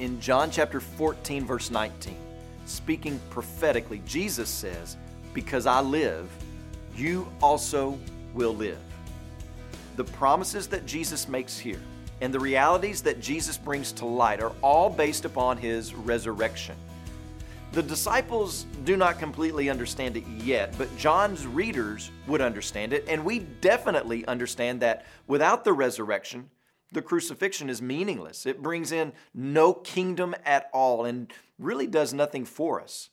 In John chapter 14, verse 19, speaking prophetically, Jesus says, "Because I live, you also will live." The promises that Jesus makes here and the realities that Jesus brings to light are all based upon His resurrection. The disciples do not completely understand it yet, but John's readers would understand it, and we definitely understand that without the resurrection, the crucifixion is meaningless. It brings in no kingdom at all and really does nothing for us.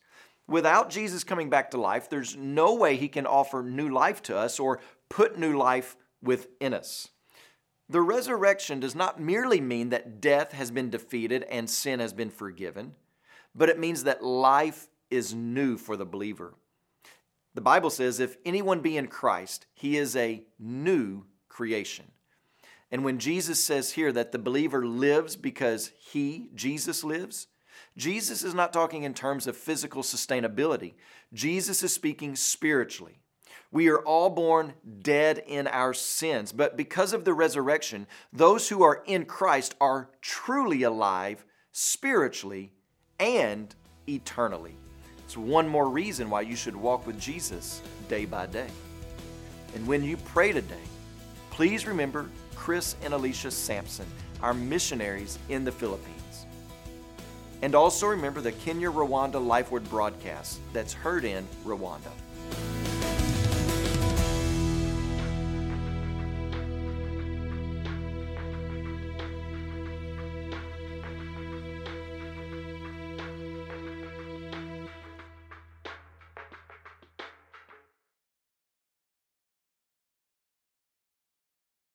Without Jesus coming back to life, there's no way He can offer new life to us or put new life within us. The resurrection does not merely mean that death has been defeated and sin has been forgiven, but it means that life is new for the believer. The Bible says, if anyone be in Christ, he is a new creation. And when Jesus says here that the believer lives because he, Jesus, lives, Jesus is not talking in terms of physical sustainability. Jesus is speaking spiritually. We are all born dead in our sins, but because of the resurrection, those who are in Christ are truly alive spiritually and eternally. It's one more reason why you should walk with Jesus day by day. And when you pray today, please remember Chris and Alicia Sampson, our missionaries in the Philippines. And also remember the Kenya-Rwanda LifeWord broadcast that's heard in Rwanda.